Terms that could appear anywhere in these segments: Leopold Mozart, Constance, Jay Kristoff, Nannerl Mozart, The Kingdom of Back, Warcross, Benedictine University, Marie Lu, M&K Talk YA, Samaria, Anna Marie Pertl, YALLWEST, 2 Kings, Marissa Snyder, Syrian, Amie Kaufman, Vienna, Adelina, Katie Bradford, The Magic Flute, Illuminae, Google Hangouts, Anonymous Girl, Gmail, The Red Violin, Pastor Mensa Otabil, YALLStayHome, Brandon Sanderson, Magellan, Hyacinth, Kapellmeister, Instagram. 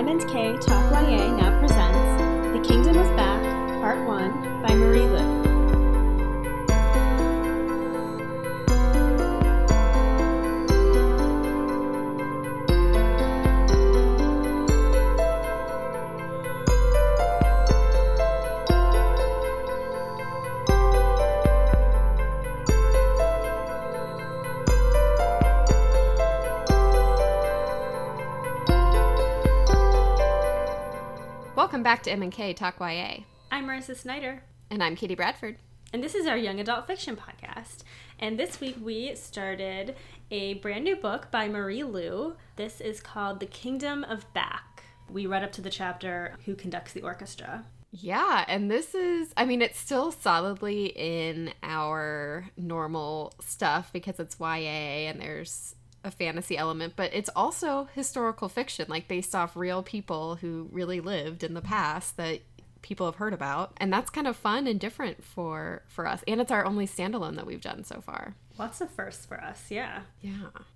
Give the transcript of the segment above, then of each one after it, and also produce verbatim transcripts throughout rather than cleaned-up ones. M and K Talk Y A now presents The Kingdom of Back, Part one by Marie Lu. Welcome back to M and K Talk Y A. I'm Marissa Snyder. And I'm Katie Bradford. And this is our Young Adult Fiction Podcast. And this week we started a brand new book by Marie Lu. This is called The Kingdom of Back. We read up to the chapter, Who Conducts the Orchestra? Yeah, and this is, I mean, it's still solidly in our normal stuff because it's Y A and there's a fantasy element, but it's also historical fiction, like based off real people who really lived in the past that people have heard about. And that's kind of fun and different for, for us. And it's our only standalone that we've done so far. Lots of firsts for us, yeah. Yeah.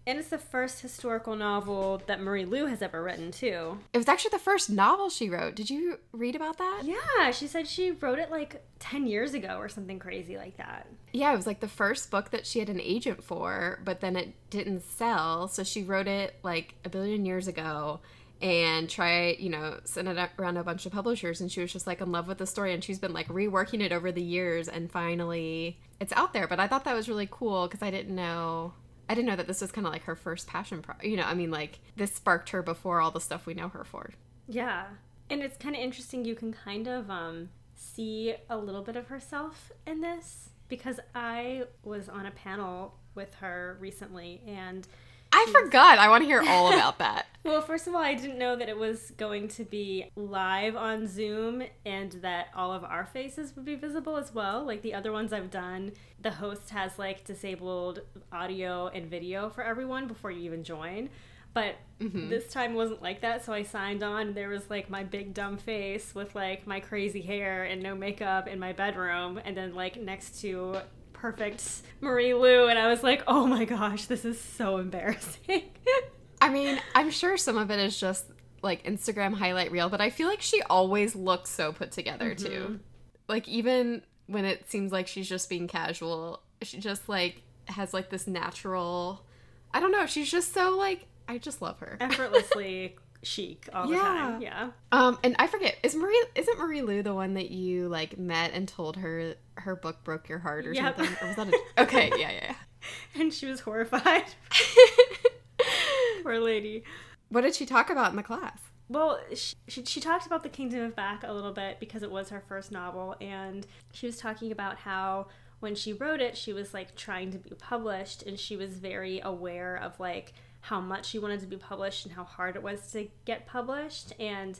And it's the first historical novel that Marie Lu has ever written, too. It was actually the first novel she wrote. Did you read about that? Yeah, she said she wrote it like ten years ago or something crazy like that. Yeah, it was like the first book that she had an agent for, but then it didn't sell, so she wrote it like a billion years ago. And try, you know, send it around a bunch of publishers, and she was just like in love with the story, and she's been like reworking it over the years, and finally it's out there. But I thought that was really cool because I didn't know, I didn't know that this was kind of like her first passion, pro- you know, I mean, like this sparked her before all the stuff we know her for. Yeah, and it's kind of interesting. You can kind of um, see a little bit of herself in this because I was on a panel with her recently, and I forgot. I want to hear all about that. Well, first of all, I didn't know that it was going to be live on Zoom and that all of our faces would be visible as well. Like the other ones I've done, the host has like disabled audio and video for everyone before you even join. But mm-hmm. This time wasn't like that, so I signed on, and there was like my big dumb face with like my crazy hair and no makeup in my bedroom, and then like next to perfect Marie Lu, and I was like, oh my gosh, this is so embarrassing. I mean, I'm sure some of it is just like Instagram highlight reel, but I feel like she always looks so put together mm-hmm. too. Like even when it seems like she's just being casual, she just like has like this natural, I don't know, she's just so like, I just love her. Effortlessly chic all yeah. the time. Yeah. Um, and I forget, is Marie isn't Marie Lu the one that you like met and told her her book broke your heart or yep. something? Or was that a, okay, yeah, yeah, yeah. And she was horrified. Poor lady. What did she talk about in the class? Well, she, she she talked about The Kingdom of Back a little bit because it was her first novel, and she was talking about how when she wrote it, she was like trying to be published, and she was very aware of like how much she wanted to be published and how hard it was to get published. And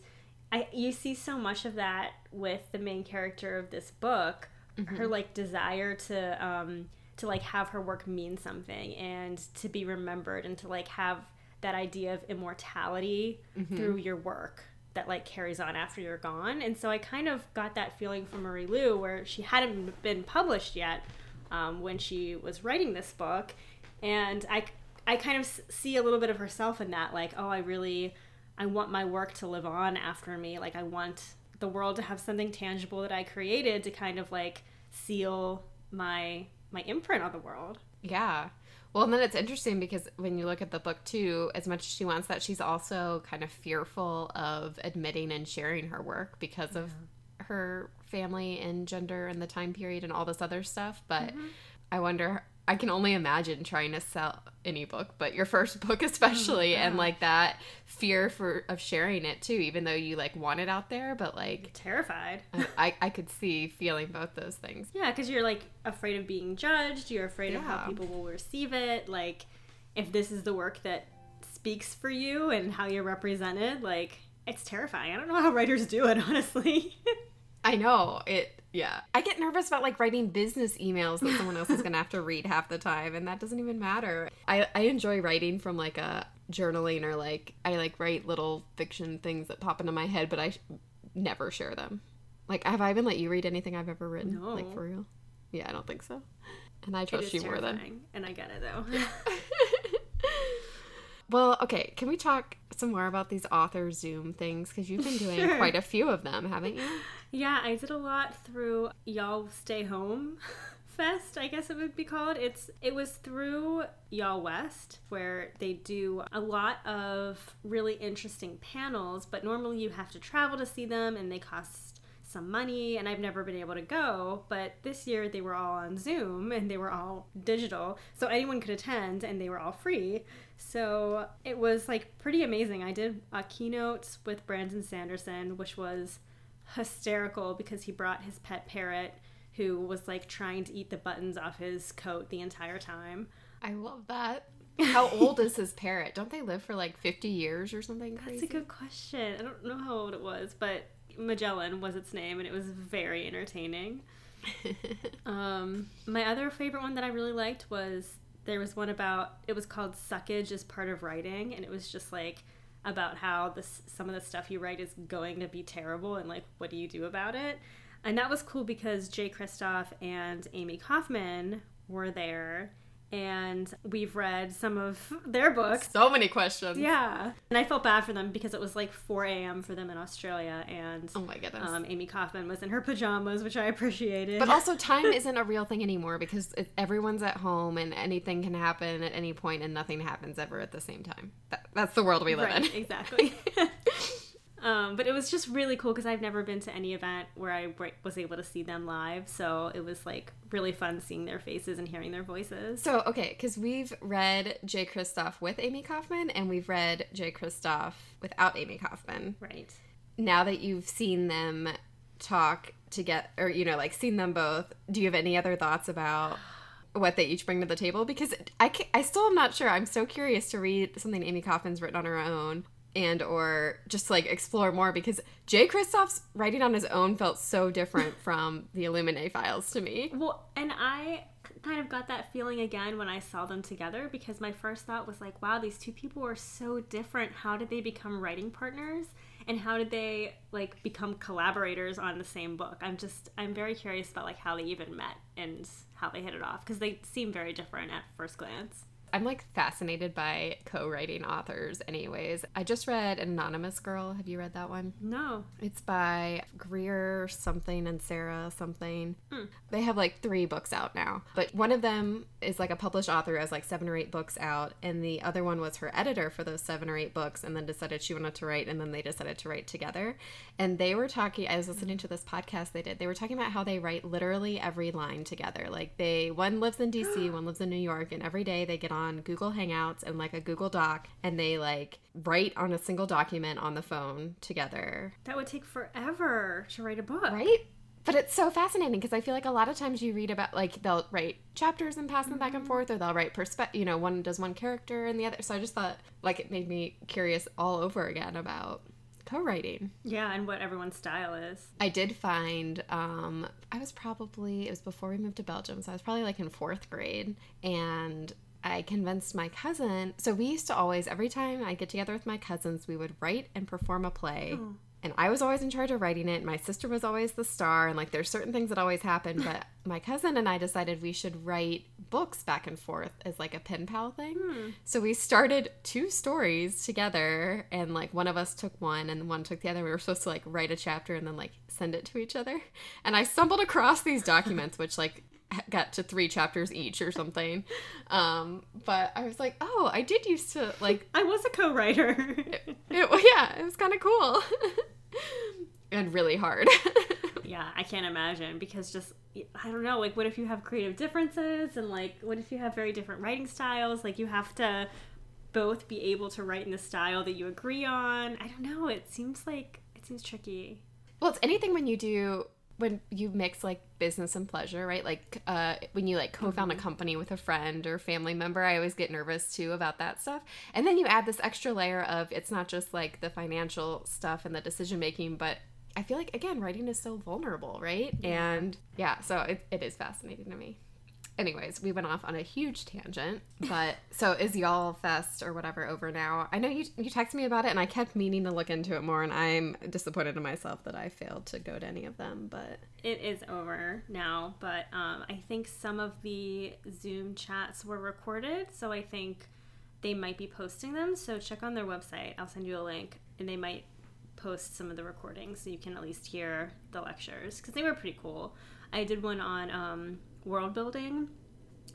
I, you see so much of that with the main character of this book, mm-hmm. her like desire to um, to like have her work mean something and to be remembered and to like have that idea of immortality mm-hmm. through your work that like carries on after you're gone. And so I kind of got that feeling from Marie Lu, where she hadn't been published yet um, when she was writing this book, and I. I kind of see a little bit of herself in that, like, oh, I really, I want my work to live on after me. Like, I want the world to have something tangible that I created to kind of, like, seal my my imprint on the world. Yeah. Well, and then it's interesting because when you look at the book, too, as much as she wants that, she's also kind of fearful of admitting and sharing her work because yeah. of her family and gender and the time period and all this other stuff. But mm-hmm. I wonder, I can only imagine trying to sell any book, but your first book especially, oh, and like that fear for of sharing it too, even though you like want it out there, but like you're terrified. I, I I could see feeling both those things. Yeah, because you're like afraid of being judged. You're afraid yeah. of how people will receive it. Like if this is the work that speaks for you and how you're represented, like it's terrifying. I don't know how writers do it, honestly. I know it. Yeah. I get nervous about like writing business emails that someone else is going to have to read half the time, and that doesn't even matter. I, I enjoy writing from like a journaling or like I like write little fiction things that pop into my head, but I sh- never share them. Like, have I even let you read anything I've ever written? No. Like for real? Yeah, I don't think so. And I trust you more than. And I get it though. Yeah. Well, okay, can we talk some more about these author Zoom things? Because you've been doing sure. quite a few of them, haven't you? Yeah, I did a lot through YALLStayHome Fest, I guess it would be called. It's It was through YALLWEST, where they do a lot of really interesting panels, but normally you have to travel to see them, and they cost some money, and I've never been able to go, but this year they were all on Zoom and they were all digital, so anyone could attend and they were all free. So it was like pretty amazing. I did a keynote with Brandon Sanderson, which was hysterical because he brought his pet parrot who was like trying to eat the buttons off his coat the entire time. I love that. How old is his parrot? Don't they live for like fifty years or something crazy? That's a good question. I don't know how old it was, but Magellan was its name, and it was very entertaining. Um, my other favorite one that I really liked was, there was one about, it was called Suckage is Part of Writing, and it was just like about how this some of the stuff you write is going to be terrible, and like, what do you do about it? And that was cool because Jay Kristoff and Amie Kaufman were there, and we've read some of their books. So many questions. Yeah. And I felt bad for them because it was like four a.m. for them in Australia. And oh my goodness. Um, Amie Kaufman was in her pajamas, which I appreciated. But also time isn't a real thing anymore because it, everyone's at home and anything can happen at any point and nothing happens ever at the same time. That, that's the world we live right, in. Exactly. Um, but it was just really cool because I've never been to any event where I was able to see them live. So it was like really fun seeing their faces and hearing their voices. So, okay, because we've read Jay Kristoff with Amie Kaufman and we've read Jay Kristoff without Amie Kaufman. Right. Now that you've seen them talk together, or, you know, like seen them both, do you have any other thoughts about what they each bring to the table? Because I, can, I still am not sure. I'm so curious to read something Amie Kaufman's written on her own. And or just, like, explore more, because Jay Kristoff's writing on his own felt so different from the Illuminae files to me. Well, and I kind of got that feeling again when I saw them together, because my first thought was, like, wow, these two people are so different. How did they become writing partners? And how did they, like, become collaborators on the same book? I'm just, I'm very curious about, like, how they even met and how they hit it off, because they seem very different at first glance. I'm, like, fascinated by co-writing authors anyways. I just read Anonymous Girl. Have you read that one? No. It's by Greer something and Sarah something. Mm. They have, like, three books out now. But one of them is, like, a published author who has, like, seven or eight books out. And the other one was her editor for those seven or eight books and then decided she wanted to write. And then they decided to write together. And they were talking – I was listening to this podcast they did. They were talking about how they write literally every line together. Like, they – one lives in D C, one lives in New York, and every day they get on on Google Hangouts and like a Google Doc, and they like write on a single document on the phone together. That would take forever to write a book. Right? But it's so fascinating because I feel like a lot of times you read about like they'll write chapters and pass them mm-hmm. back and forth, or they'll write perspective, you know, one does one character and the other. So I just thought like it made me curious all over again about co-writing. Yeah, and what everyone's style is. I did find, um, I was probably, it was before we moved to Belgium, so I was probably like in fourth grade, and I convinced my cousin, so we used to always, every time I get together with my cousins, we would write and perform a play, oh. and I was always in charge of writing it, and my sister was always the star, and like there's certain things that always happen, but my cousin and I decided we should write books back and forth as like a pen pal thing, hmm. so we started two stories together, and like one of us took one, and one took the other, we were supposed to like write a chapter and then like send it to each other, and I stumbled across these documents, which like got to three chapters each or something. Um, but I was like, oh, I did used to, like... I was a co-writer. it, it, yeah, it was kind of cool. And really hard. Yeah, I can't imagine, because just, I don't know, like, what if you have creative differences, and, like, what if you have very different writing styles? Like, you have to both be able to write in the style that you agree on. I don't know, it seems like, it seems tricky. Well, it's anything when you do... when you mix, like, business and pleasure, right? Like, uh, when you, like, co-found mm-hmm. a company with a friend or family member, I always get nervous, too, about that stuff. And then you add this extra layer of it's not just, like, the financial stuff and the decision-making, but I feel like, again, writing is so vulnerable, right? Yeah. And, yeah, so it, it is fascinating to me. Anyways, we went off on a huge tangent, but so is YALLFest or whatever over now? I know you you texted me about it, and I kept meaning to look into it more, and I'm disappointed in myself that I failed to go to any of them, but... It is over now, but um, I think some of the Zoom chats were recorded, so I think they might be posting them, so check on their website. I'll send you a link, and they might post some of the recordings so you can at least hear the lectures, because they were pretty cool. I did one on um, world building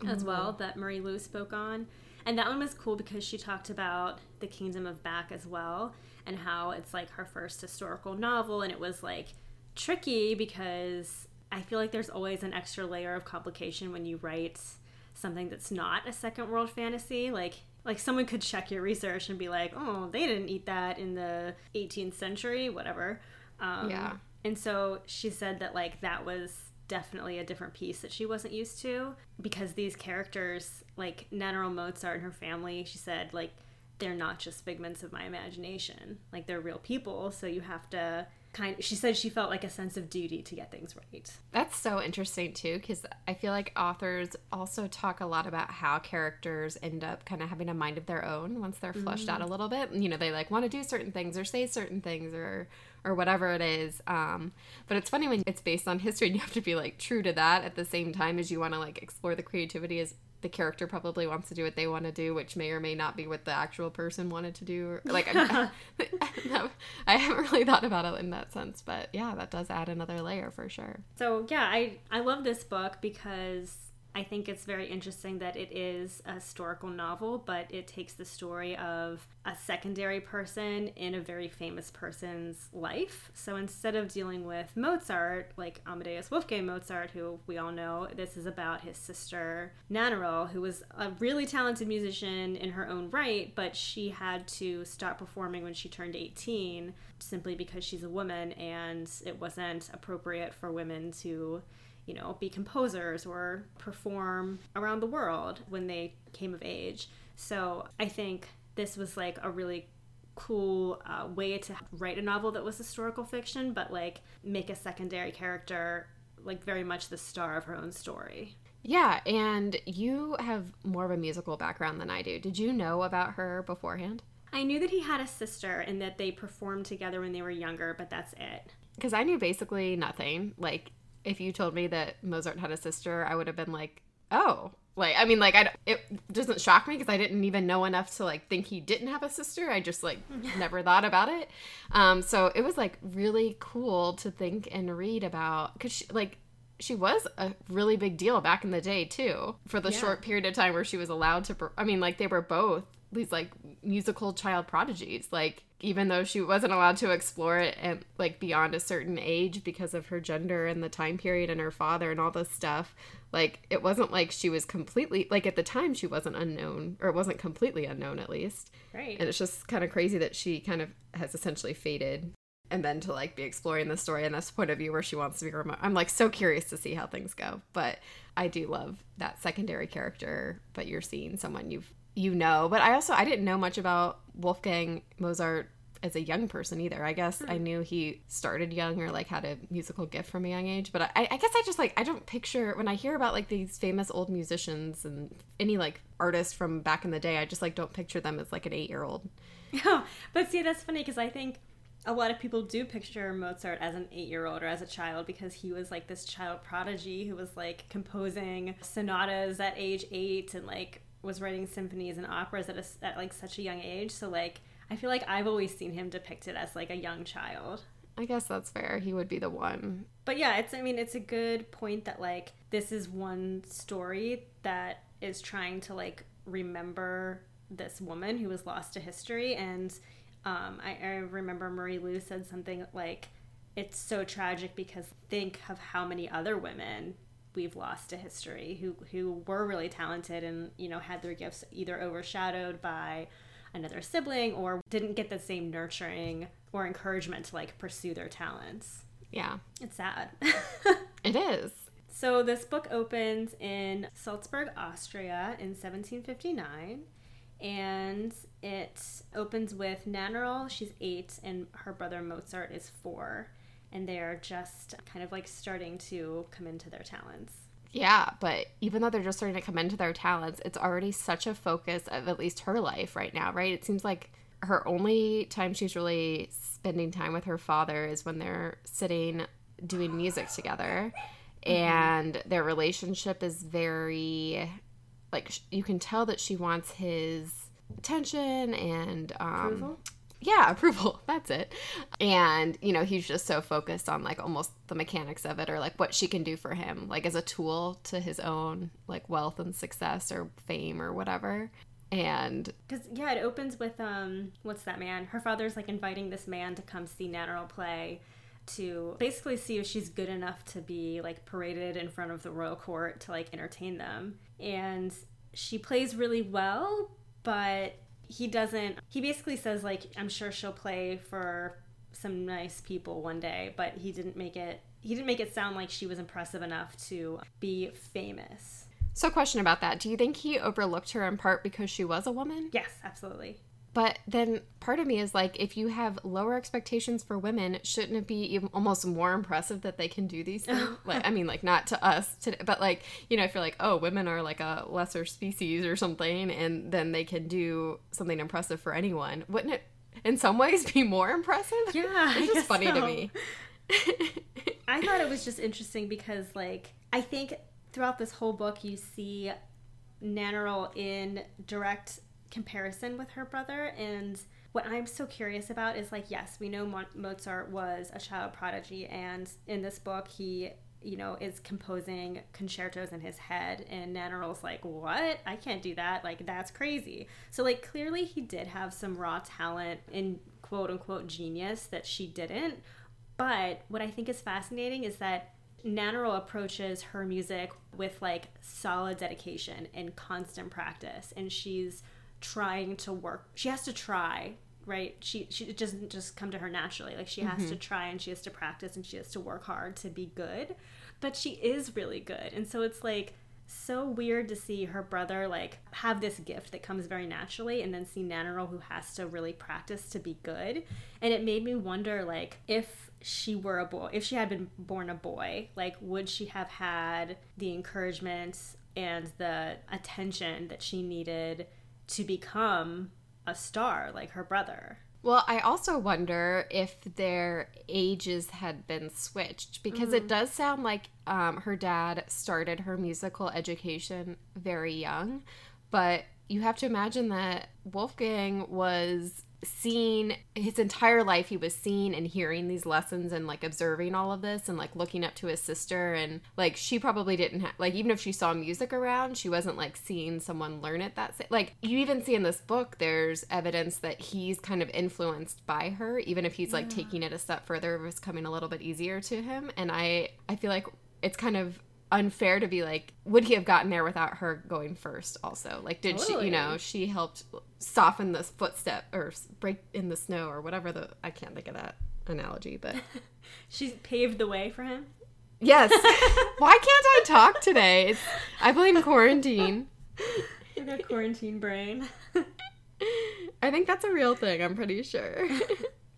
as well that Marie Lu spoke on, and that one was cool because she talked about The Kingdom of Back as well, and how it's like her first historical novel, and it was like tricky because I feel like there's always an extra layer of complication when you write something that's not a second world fantasy. Like, like someone could check your research and be like, oh, they didn't eat that in the eighteenth century, whatever. Um, yeah. And so she said that like that was definitely a different piece that she wasn't used to, because these characters, like Nannerl Mozart and her family, she said like they're not just figments of my imagination. Like, they're real people, so you have to kind of, she said she felt like a sense of duty to get things right. That's so interesting too, because I feel like authors also talk a lot about how characters end up kind of having a mind of their own once they're fleshed mm-hmm. out a little bit. You know, they like want to do certain things or say certain things or or whatever it is. Um, but it's funny when it's based on history and you have to be like true to that at the same time as you want to like explore the creativity as the character probably wants to do what they want to do, which may or may not be what the actual person wanted to do. Like, I, I haven't really thought about it in that sense, but yeah, that does add another layer for sure. So yeah, I, I love this book because I think it's very interesting that it is a historical novel, but it takes the story of a secondary person in a very famous person's life. So instead of dealing with Mozart, like Amadeus Wolfgang Mozart, who we all know, this is about his sister Nannerl, who was a really talented musician in her own right, but she had to stop performing when she turned eighteen simply because she's a woman and it wasn't appropriate for women to, you know, be composers or perform around the world when they came of age. So I think this was like a really cool uh, way to write a novel that was historical fiction, but like make a secondary character like very much the star of her own story. Yeah, and you have more of a musical background than I do. Did you know about her beforehand? I knew that he had a sister and that they performed together when they were younger, but that's it. Because I knew basically nothing. Like, if you told me that Mozart had a sister, I would have been like, oh. Like, I mean, like, I, it doesn't shock me because I didn't even know enough to, like, think he didn't have a sister. I just, like, never thought about it. Um, so it was, like, really cool to think and read about, because, like, she was a really big deal back in the day, too, for the yeah. short period of time where she was allowed to, per- I mean, like, they were both these, like, musical child prodigies, like, even though she wasn't allowed to explore it and like beyond a certain age because of her gender and the time period and her father and all this stuff, like it wasn't like she was completely, like at the time she wasn't unknown, or it wasn't completely unknown at least. Right. And it's just kind of crazy that she kind of has essentially faded, and then to like be exploring the story in this point of view where she wants to be remote. I'm like so curious to see how things go, but I do love that secondary character, but you're seeing someone you've you know. But I also, I didn't know much about Wolfgang Mozart as a young person either. I guess mm. I knew he started young, or like had a musical gift from a young age. But I, I guess I just like, I don't picture, when I hear about like these famous old musicians and any like artist from back in the day, I just like don't picture them as like an eight-year-old. Oh, but see, that's funny because I think a lot of people do picture Mozart as an eight-year-old or as a child, because he was like this child prodigy who was like composing sonatas at age eight and like was writing symphonies and operas at a, at like such a young age. So like I feel like I've always seen him depicted as like a young child. I guess that's fair. He would be the one. But yeah, it's, I mean, it's a good point that like this is one story that is trying to like remember this woman who was lost to history. And um, I, I remember Marie Lu said something like, it's so tragic because think of how many other women we've lost to history who who were really talented and, you know, had their gifts either overshadowed by another sibling or didn't get the same nurturing or encouragement to like pursue their talents. Yeah. It's sad. It is. So this book opens in Salzburg, Austria in seventeen fifty-nine, and it opens with Nannerl, she's eight, and her brother Mozart is four. And they're just kind of like starting to come into their talents. Yeah, but even though they're just starting to come into their talents, it's already such a focus of at least her life right now, right? It seems like her only time she's really spending time with her father is when they're sitting doing music together. Mm-hmm. And their relationship is very, like, you can tell that she wants his attention and um, approval. Yeah, approval. That's it. And, you know, he's just so focused on, like, almost the mechanics of it or, like, what she can do for him, like, as a tool to his own, like, wealth and success or fame or whatever. And... Because, yeah, it opens with, um, what's that man? Her father's, like, inviting this man to come see Nannerl play to basically see if she's good enough to be, like, paraded in front of the royal court to, like, entertain them. And she plays really well, but... He doesn't, he basically says, like, I'm sure she'll play for some nice people one day, but he didn't make it, he didn't make it sound like she was impressive enough to be famous. So question about that. Do you think he overlooked her in part because she was a woman? Yes, absolutely. But then part of me is like, if you have lower expectations for women, shouldn't it be even almost more impressive that they can do these things? Like, I mean, like, not to us today, but, like, you know, if you're like, oh, women are like a lesser species or something, and then they can do something impressive for anyone, wouldn't it in some ways be more impressive? Yeah. It's just funny so. to me. I thought it was just interesting because, like, I think throughout this whole book you see Nannerl in direct comparison with her brother, and what I'm so curious about is, like, yes, we know Mo- Mozart was a child prodigy, and in this book he, you know, is composing concertos in his head, and Nannerl's like, what? I can't do that, like, that's crazy. So, like, clearly he did have some raw talent and quote-unquote genius that she didn't, but what I think is fascinating is that Nannerl approaches her music with, like, solid dedication and constant practice, and she's trying to work she has to try right she she it doesn't just come to her naturally, like, she has mm-hmm. to try, and she has to practice, and she has to work hard to be good, but she is really good. And so it's, like, so weird to see her brother, like, have this gift that comes very naturally, and then see Nannerl, who has to really practice to be good. And it made me wonder, like, if she were a boy, if she had been born a boy, like, would she have had the encouragement and the attention that she needed to become a star like her brother? Well, I also wonder if their ages had been switched, because mm. it does sound like um, her dad started her musical education very young, but you have to imagine that Wolfgang was seen his entire life, he was seeing and hearing these lessons and, like, observing all of this and, like, looking up to his sister, and, like, she probably didn't have, like, even if she saw music around, she wasn't, like, seeing someone learn it that sa- like, you even see in this book there's evidence that he's kind of influenced by her, even if he's, like, yeah. taking it a step further, it was coming a little bit easier to him. And I I feel like it's kind of unfair to be like, would he have gotten there without her going first also? Like, did totally. she, you know, she helped soften this footstep or break in the snow or whatever the, I can't think of that analogy, but. She paved the way for him? Yes. Why can't I talk today? It's, I blame quarantine. You got quarantine brain. I think that's a real thing, I'm pretty sure.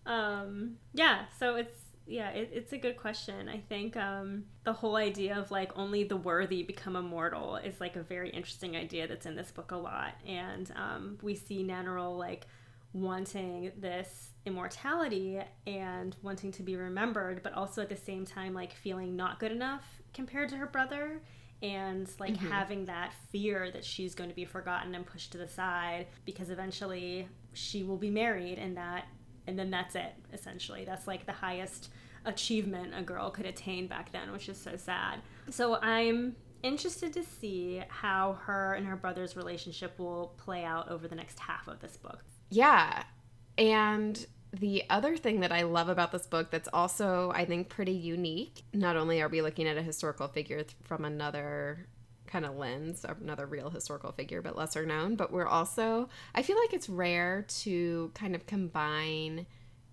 um, yeah, so it's, Yeah, it, it's a good question. I think um, the whole idea of, like, only the worthy become immortal is, like, a very interesting idea that's in this book a lot. And um, we see Nannerl, like, wanting this immortality and wanting to be remembered, but also at the same time, like, feeling not good enough compared to her brother, and, like, mm-hmm. having that fear that she's going to be forgotten and pushed to the side because eventually she will be married, and that And then that's it, essentially. That's, like, the highest achievement a girl could attain back then, which is so sad. So I'm interested to see how her and her brother's relationship will play out over the next half of this book. Yeah. And the other thing that I love about this book that's also, I think, pretty unique, not only are we looking at a historical figure from another kind of lens, another real historical figure, but lesser known, but we're also, I feel like it's rare to kind of combine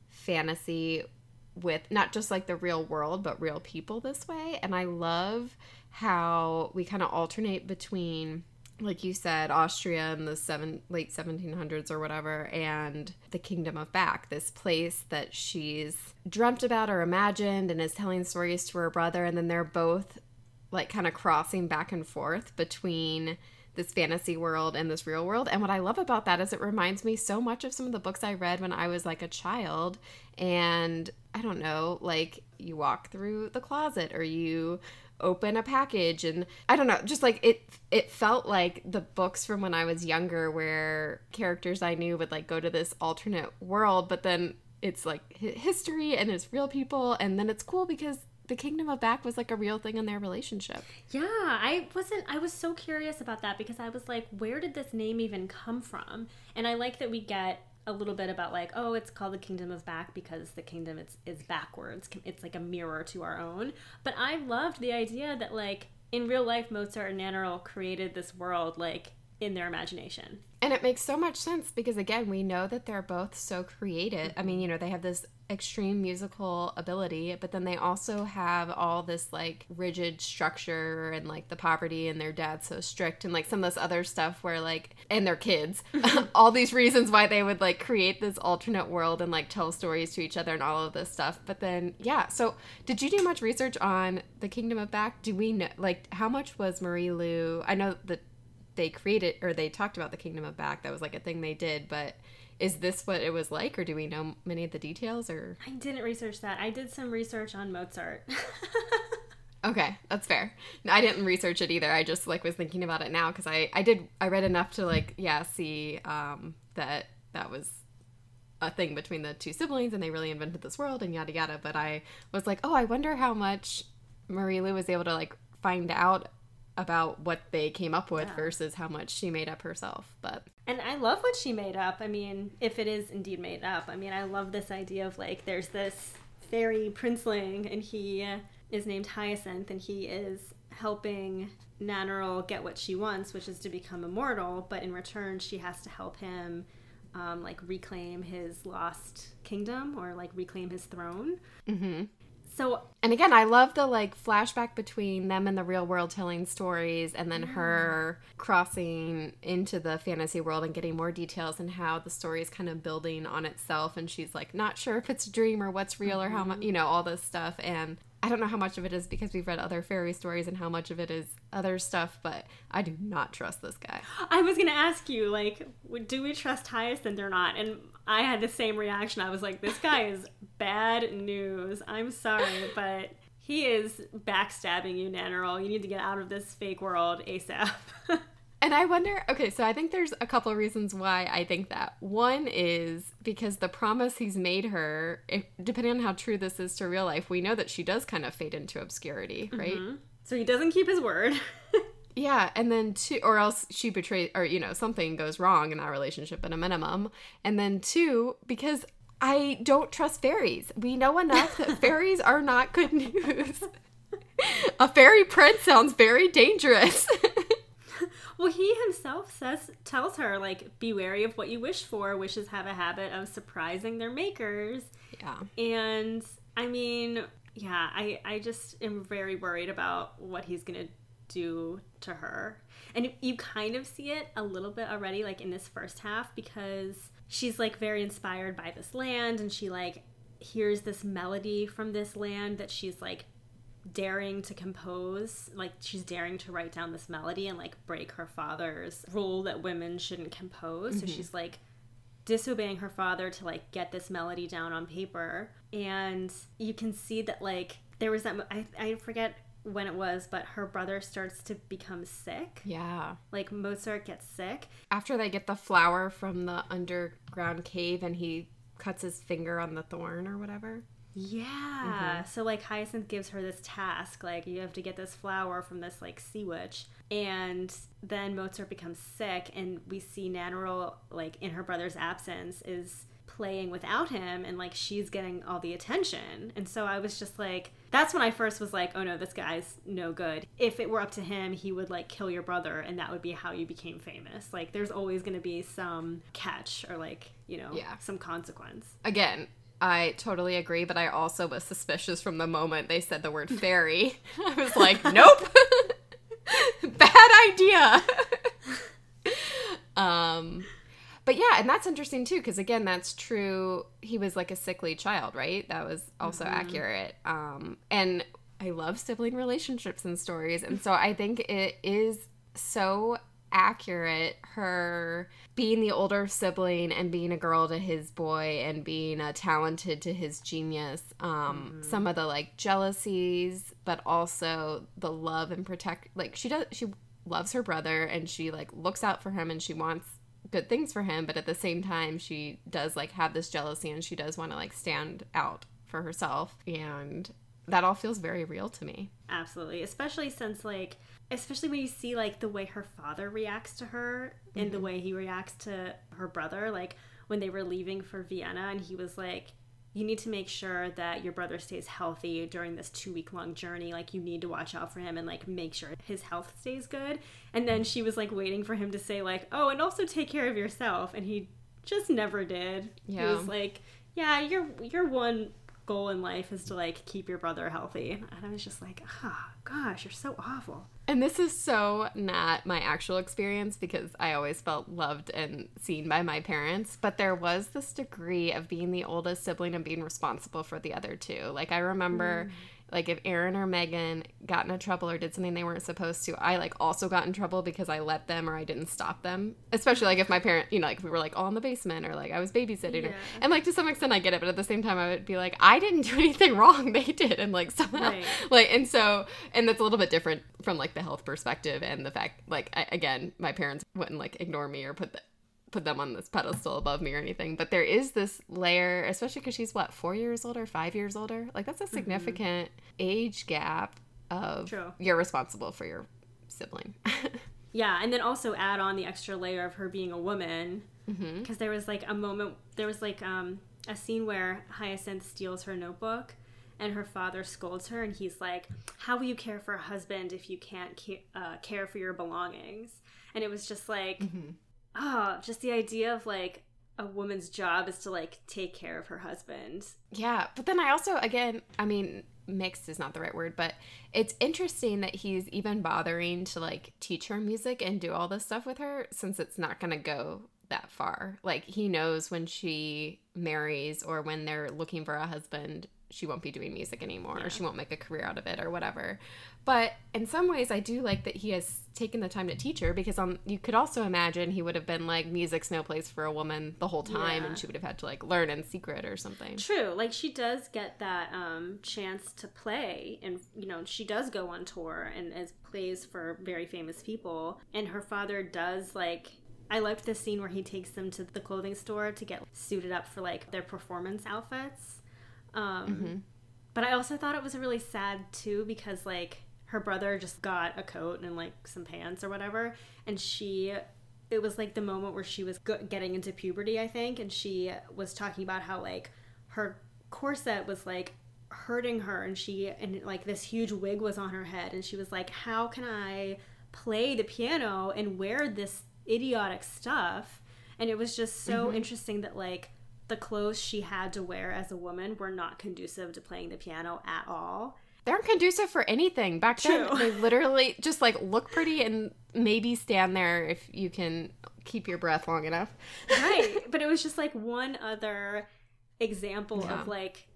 fantasy with not just, like, the real world, but real people this way. And I love how we kind of alternate between, like you said, Austria in the seven, late seventeen hundreds or whatever, and the Kingdom of Back, this place that she's dreamt about or imagined and is telling stories to her brother, and then they're both, like, kind of crossing back and forth between this fantasy world and this real world. And what I love about that is it reminds me so much of some of the books I read when I was, like, a child. And I don't know, like, you walk through the closet, or you open a package. And I don't know, just like it it felt like the books from when I was younger where characters I knew would like go to this alternate world, but then it's like history and it's real people. And then it's cool because the Kingdom of Back was like a real thing in their relationship. Yeah, I wasn't, I was so curious about that because I was like, where did this name even come from? And I like that we get a little bit about like, oh, it's called the Kingdom of Back because the kingdom it's is backwards. It's like a mirror to our own. But I loved the idea that like in real life, Mozart and Nannerl created this world like in their imagination. And it makes so much sense because, again, we know that they're both so creative. I mean, you know, they have this extreme musical ability, but then they also have all this, like, rigid structure and, like, the poverty and their dad's so strict and, like, some of this other stuff where, like, and their kids. All these reasons why they would, like, create this alternate world and, like, tell stories to each other and all of this stuff. But then, yeah. So did you do much research on the Kingdom of Back? Do we know, like, how much was Marie Lu? I know that they created, or they talked about the Kingdom of Back. That was like a thing they did, but is this what it was like, or do we know many of the details? Or I didn't research that. I did some research on Mozart. Okay, that's fair. No, I didn't research it either. I just like was thinking about it now because I, I did, I read enough to like, yeah, see um, that that was a thing between the two siblings and they really invented this world and yada yada. But I was like, oh, I wonder how much Marie Lu was able to like find out about what they came up with yeah. versus how much she made up herself. But and I love what she made up. I mean, if it is indeed made up. I mean, I love this idea of like there's this fairy princeling and he is named Hyacinth and he is helping Nannerl get what she wants, which is to become immortal, but in return she has to help him um, like reclaim his lost kingdom or like reclaim his throne. Mm-hmm. So, and again, I love the, like, flashback between them and the real world telling stories and then mm. her crossing into the fantasy world and getting more details and how the story is kind of building on itself. And she's, like, not sure if it's a dream or what's real mm-hmm. or how much, you know, all this stuff. And I don't know how much of it is because we've read other fairy stories and how much of it is other stuff, but I do not trust this guy. I was going to ask you, like, do we trust Hyacinth or not? And I had the same reaction. I was like, this guy is bad news. I'm sorry, but he is backstabbing you, Nannerl. You need to get out of this fake world ASAP. And I wonder, okay, so I think there's a couple reasons why I think that. One is because the promise he's made her, if, depending on how true this is to real life, we know that she does kind of fade into obscurity, right? Mm-hmm. So he doesn't keep his word. Yeah, and then two, or else she betrays, or, you know, something goes wrong in that relationship at a minimum. And then two, because I don't trust fairies. We know enough that fairies are not good news. A fairy prince sounds very dangerous. Well, he himself says, tells her, like, be wary of what you wish for. Wishes have a habit of surprising their makers. Yeah. And, I mean, yeah, I, I just am very worried about what he's going to do to her. And you kind of see it a little bit already, like, in this first half, because she's, like, very inspired by this land, and she, like, hears this melody from this land that she's, like, daring to compose, like she's daring to write down this melody and like break her father's rule that women shouldn't compose. Mm-hmm. So she's like disobeying her father to like get this melody down on paper. And you can see that like there was that, I, I forget when it was, but her brother starts to become sick. Yeah. Like Mozart gets sick. After they get the flower from the underground cave and he cuts his finger on the thorn or whatever. Yeah. Mm-hmm. So, like, Hyacinth gives her this task. Like, you have to get this flower from this, like, sea witch. And then Mozart becomes sick, and we see Nannerl, like, in her brother's absence, is playing without him, and, like, she's getting all the attention. And so I was just like, that's when I first was like, oh, no, this guy's no good. If it were up to him, he would, like, kill your brother, and that would be how you became famous. Like, there's always going to be some catch or, like, you know, yeah. some consequence. Again, I totally agree, but I also was suspicious from the moment they said the word fairy. I was like, nope. Bad idea. um, but yeah, and that's interesting too, because again, that's true. He was like a sickly child, right? That was also mm-hmm. accurate. Um, and I love sibling relationships and stories. And so I think it is so accurate, her being the older sibling and being a girl to his boy and being a talented to his genius, um, mm-hmm. some of the, like, jealousies, but also the love and protect, like, she does, she loves her brother and she, like, looks out for him and she wants good things for him, but at the same time she does, like, have this jealousy and she does want to, like, stand out for herself, and that all feels very real to me. Absolutely. Especially since, like, especially when you see, like, the way her father reacts to her mm-hmm. and the way he reacts to her brother, like, when they were leaving for Vienna and he was like, you need to make sure that your brother stays healthy during this two-week-long journey. Like, you need to watch out for him and, like, make sure his health stays good. And then she was, like, waiting for him to say, like, oh, and also take care of yourself. And he just never did. Yeah. He was like, yeah, your, your one goal in life is to, like, keep your brother healthy. And I was just like, oh, gosh, you're so awful. And this is so not my actual experience because I always felt loved and seen by my parents, but there was this degree of being the oldest sibling and being responsible for the other two. Like, I remember, mm. like, if Aaron or Megan got into trouble or did something they weren't supposed to, I, like, also got in trouble because I let them or I didn't stop them. Especially, like, if my parent, you know, like, we were, like, all in the basement or, like, I was babysitting. Yeah. Or, and, like, to some extent I get it, but at the same time I would be like, I didn't do anything wrong. They did. And, like, somehow, right. like, and so, and that's a little bit different from, like, the health perspective and the fact, like, I, again, my parents wouldn't, like, ignore me or put the, put them on this pedestal above me or anything, but there is this layer, especially because she's what, four years older, five years older, like, that's a significant mm-hmm. age gap of True. You're responsible for your sibling. Yeah, and then also add on the extra layer of her being a woman, because mm-hmm. there was, like, a moment, there was, like, um a scene where Hyacinth steals her notebook. And her father scolds her, and he's like, how will you care for a husband if you can't ca- uh, care for your belongings? And it was just like, mm-hmm. oh, just the idea of, like, a woman's job is to, like, take care of her husband. Yeah, but then I also, again, I mean, mixed is not the right word, but it's interesting that he's even bothering to, like, teach her music and do all this stuff with her, since it's not going to go that far. Like, he knows when she marries or when they're looking for a husband, she won't be doing music anymore, yeah. or she won't make a career out of it or whatever. But in some ways I do like that he has taken the time to teach her, because um, you could also imagine he would have been like, music's no place for a woman the whole time, yeah. and she would have had to, like, learn in secret or something. True. Like, she does get that um, chance to play, and, you know, she does go on tour and as plays for very famous people, and her father does, like, I liked the scene where he takes them to the clothing store to get suited up for, like, their performance outfits. Um, mm-hmm. But I also thought it was really sad, too, because, like, her brother just got a coat and, like, some pants or whatever, and she, it was, like, the moment where she was go- getting into puberty, I think, and she was talking about how, like, her corset was, like, hurting her, and she, and, like, this huge wig was on her head, and she was like, how can I play the piano and wear this idiotic stuff? And it was just so mm-hmm. interesting that, like, the clothes she had to wear as a woman were not conducive to playing the piano at all. They aren't conducive for anything. Back True. Then, they literally just, like, look pretty and maybe stand there if you can keep your breath long enough. Right. But it was just, like, one other example yeah. of, like,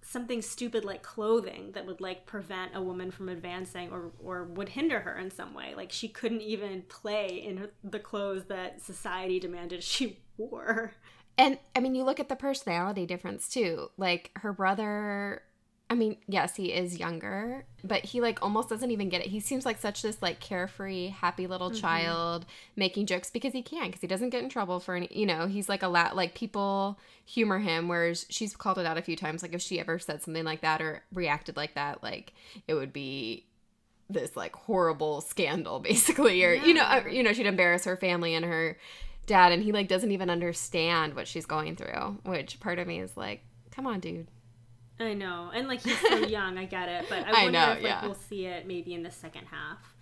something stupid like clothing that would, like, prevent a woman from advancing or, or would hinder her in some way. Like, she couldn't even play in the clothes that society demanded she wore. And, I mean, you look at the personality difference, too. Like, her brother, I mean, yes, he is younger, but he, like, almost doesn't even get it. He seems like such this, like, carefree, happy little mm-hmm. child making jokes because he can, because he doesn't get in trouble for any, you know, he's, like, a lot, like, people humor him, whereas she's called it out a few times. Like, if she ever said something like that or reacted like that, like, it would be this, like, horrible scandal, basically. Or, yeah. you know, you know, she'd embarrass her family and her dad, and he, like, doesn't even understand what she's going through, which part of me is like, come on, dude. I know. And, like, he's so young, I get it, but I wonder I know, if, like, yeah. we'll see it maybe in the second half,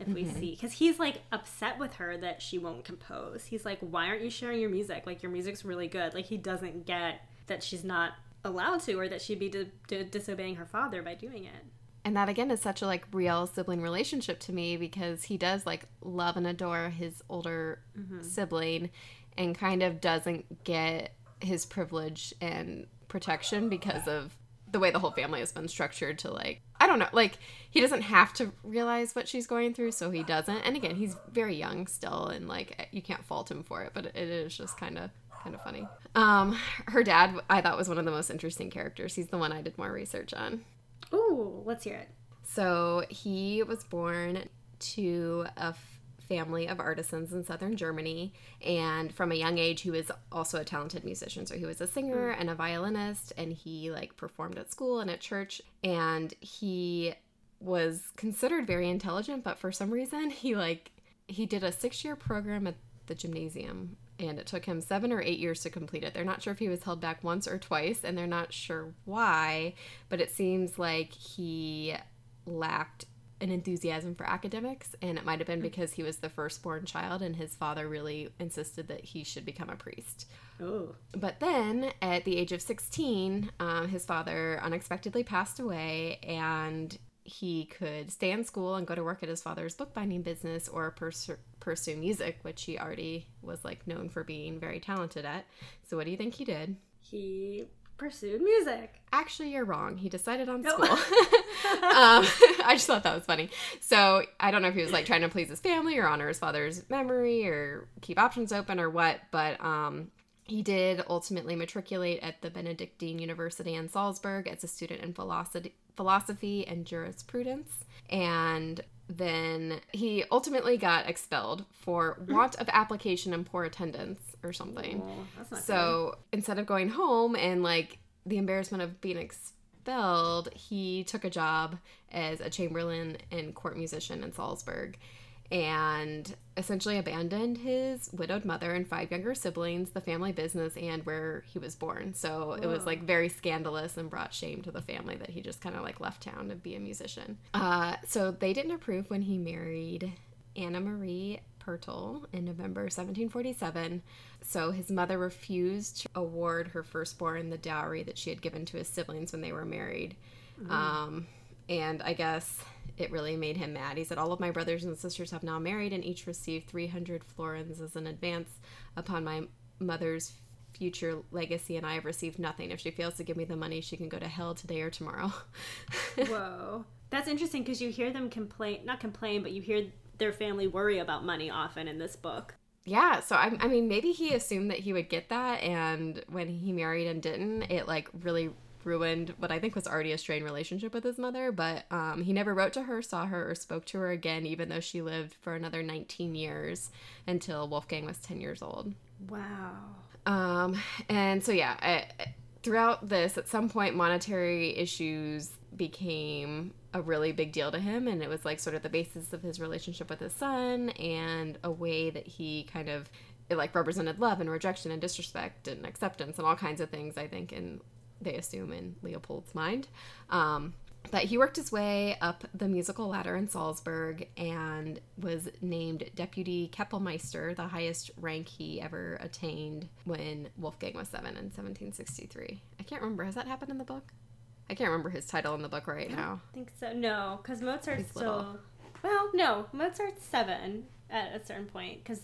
if mm-hmm. we see, because he's, like, upset with her that she won't compose. He's like, why aren't you sharing your music? Like, your music's really good. Like, he doesn't get that she's not allowed to, or that she'd be di- di- disobeying her father by doing it. And that, again, is such a, like, real sibling relationship to me, because he does, like, love and adore his older mm-hmm. sibling, and kind of doesn't get his privilege and protection because of the way the whole family has been structured to, like, I don't know, like, he doesn't have to realize what she's going through, so he doesn't. And again, he's very young still, and, like, you can't fault him for it, but it is just kind of kind of funny. Um, her dad, I thought, was one of the most interesting characters. He's the one I did more research on. Ooh, let's hear it. So he was born to a f- family of artisans in southern Germany, and from a young age he was also a talented musician. So he was a singer and a violinist, and he, like, performed at school and at church, and he was considered very intelligent, but for some reason he, like, he did a six-year program at the gymnasium, and it took him seven or eight years to complete it. They're not sure if he was held back once or twice, and they're not sure why, but it seems like he lacked an enthusiasm for academics, and it might have been because he was the firstborn child, and his father really insisted that he should become a priest. Oh. But then, at the age of sixteen, um, his father unexpectedly passed away, and he could stay in school and go to work at his father's bookbinding business or pers- pursue music, which he already was, like, known for being very talented at. So what do you think he did? He pursued music. Actually, you're wrong. He decided on school. um, I just thought that was funny. So I don't know if he was, like, trying to please his family or honor his father's memory or keep options open or what, but um, he did ultimately matriculate at the Benedictine University in Salzburg as a student in philosophy. philosophy and jurisprudence, and then he ultimately got expelled for want of application and poor attendance or something. Aww, that's not so good. Instead of going home and, like, the embarrassment of being expelled, he took a job as a chamberlain and court musician in Salzburg, and essentially abandoned his widowed mother and five younger siblings, the family business, and where he was born. So Whoa. It was, like, very scandalous and brought shame to the family that he just kind of, like, left town to be a musician. Uh, so they didn't approve when he married Anna Marie Pertl in November seventeen forty-seven. So his mother refused to award her firstborn the dowry that she had given to his siblings when they were married. Mm. Um, and I guess it really made him mad. He said, "All of my brothers and sisters have now married and each received three hundred florins as an advance upon my mother's future legacy, and I have received nothing. If she fails to give me the money, she can go to hell today or tomorrow." Whoa. That's interesting because you hear them complain, not complain, but you hear their family worry about money often in this book. Yeah, so I, I mean, maybe he assumed that he would get that, and when he married and didn't, it, like, really ruined what I think was already a strained relationship with his mother, but um, he never wrote to her, saw her, or spoke to her again, even though she lived for another nineteen years until Wolfgang was ten years old. Wow. Um, and so, yeah, I, throughout this, at some point, monetary issues became a really big deal to him, and it was, like, sort of the basis of his relationship with his son and a way that he kind of, it, like, represented love and rejection and disrespect and acceptance and all kinds of things, I think, in they assume in Leopold's mind. Um, but he worked his way up the musical ladder in Salzburg and was named Deputy Kapellmeister, the highest rank he ever attained, when Wolfgang was seven in seventeen sixty-three. I can't remember. Has that happened in the book? I can't remember his title in the book right now. I think so. No, because Mozart's still... Well, no. Mozart's seven at a certain point, because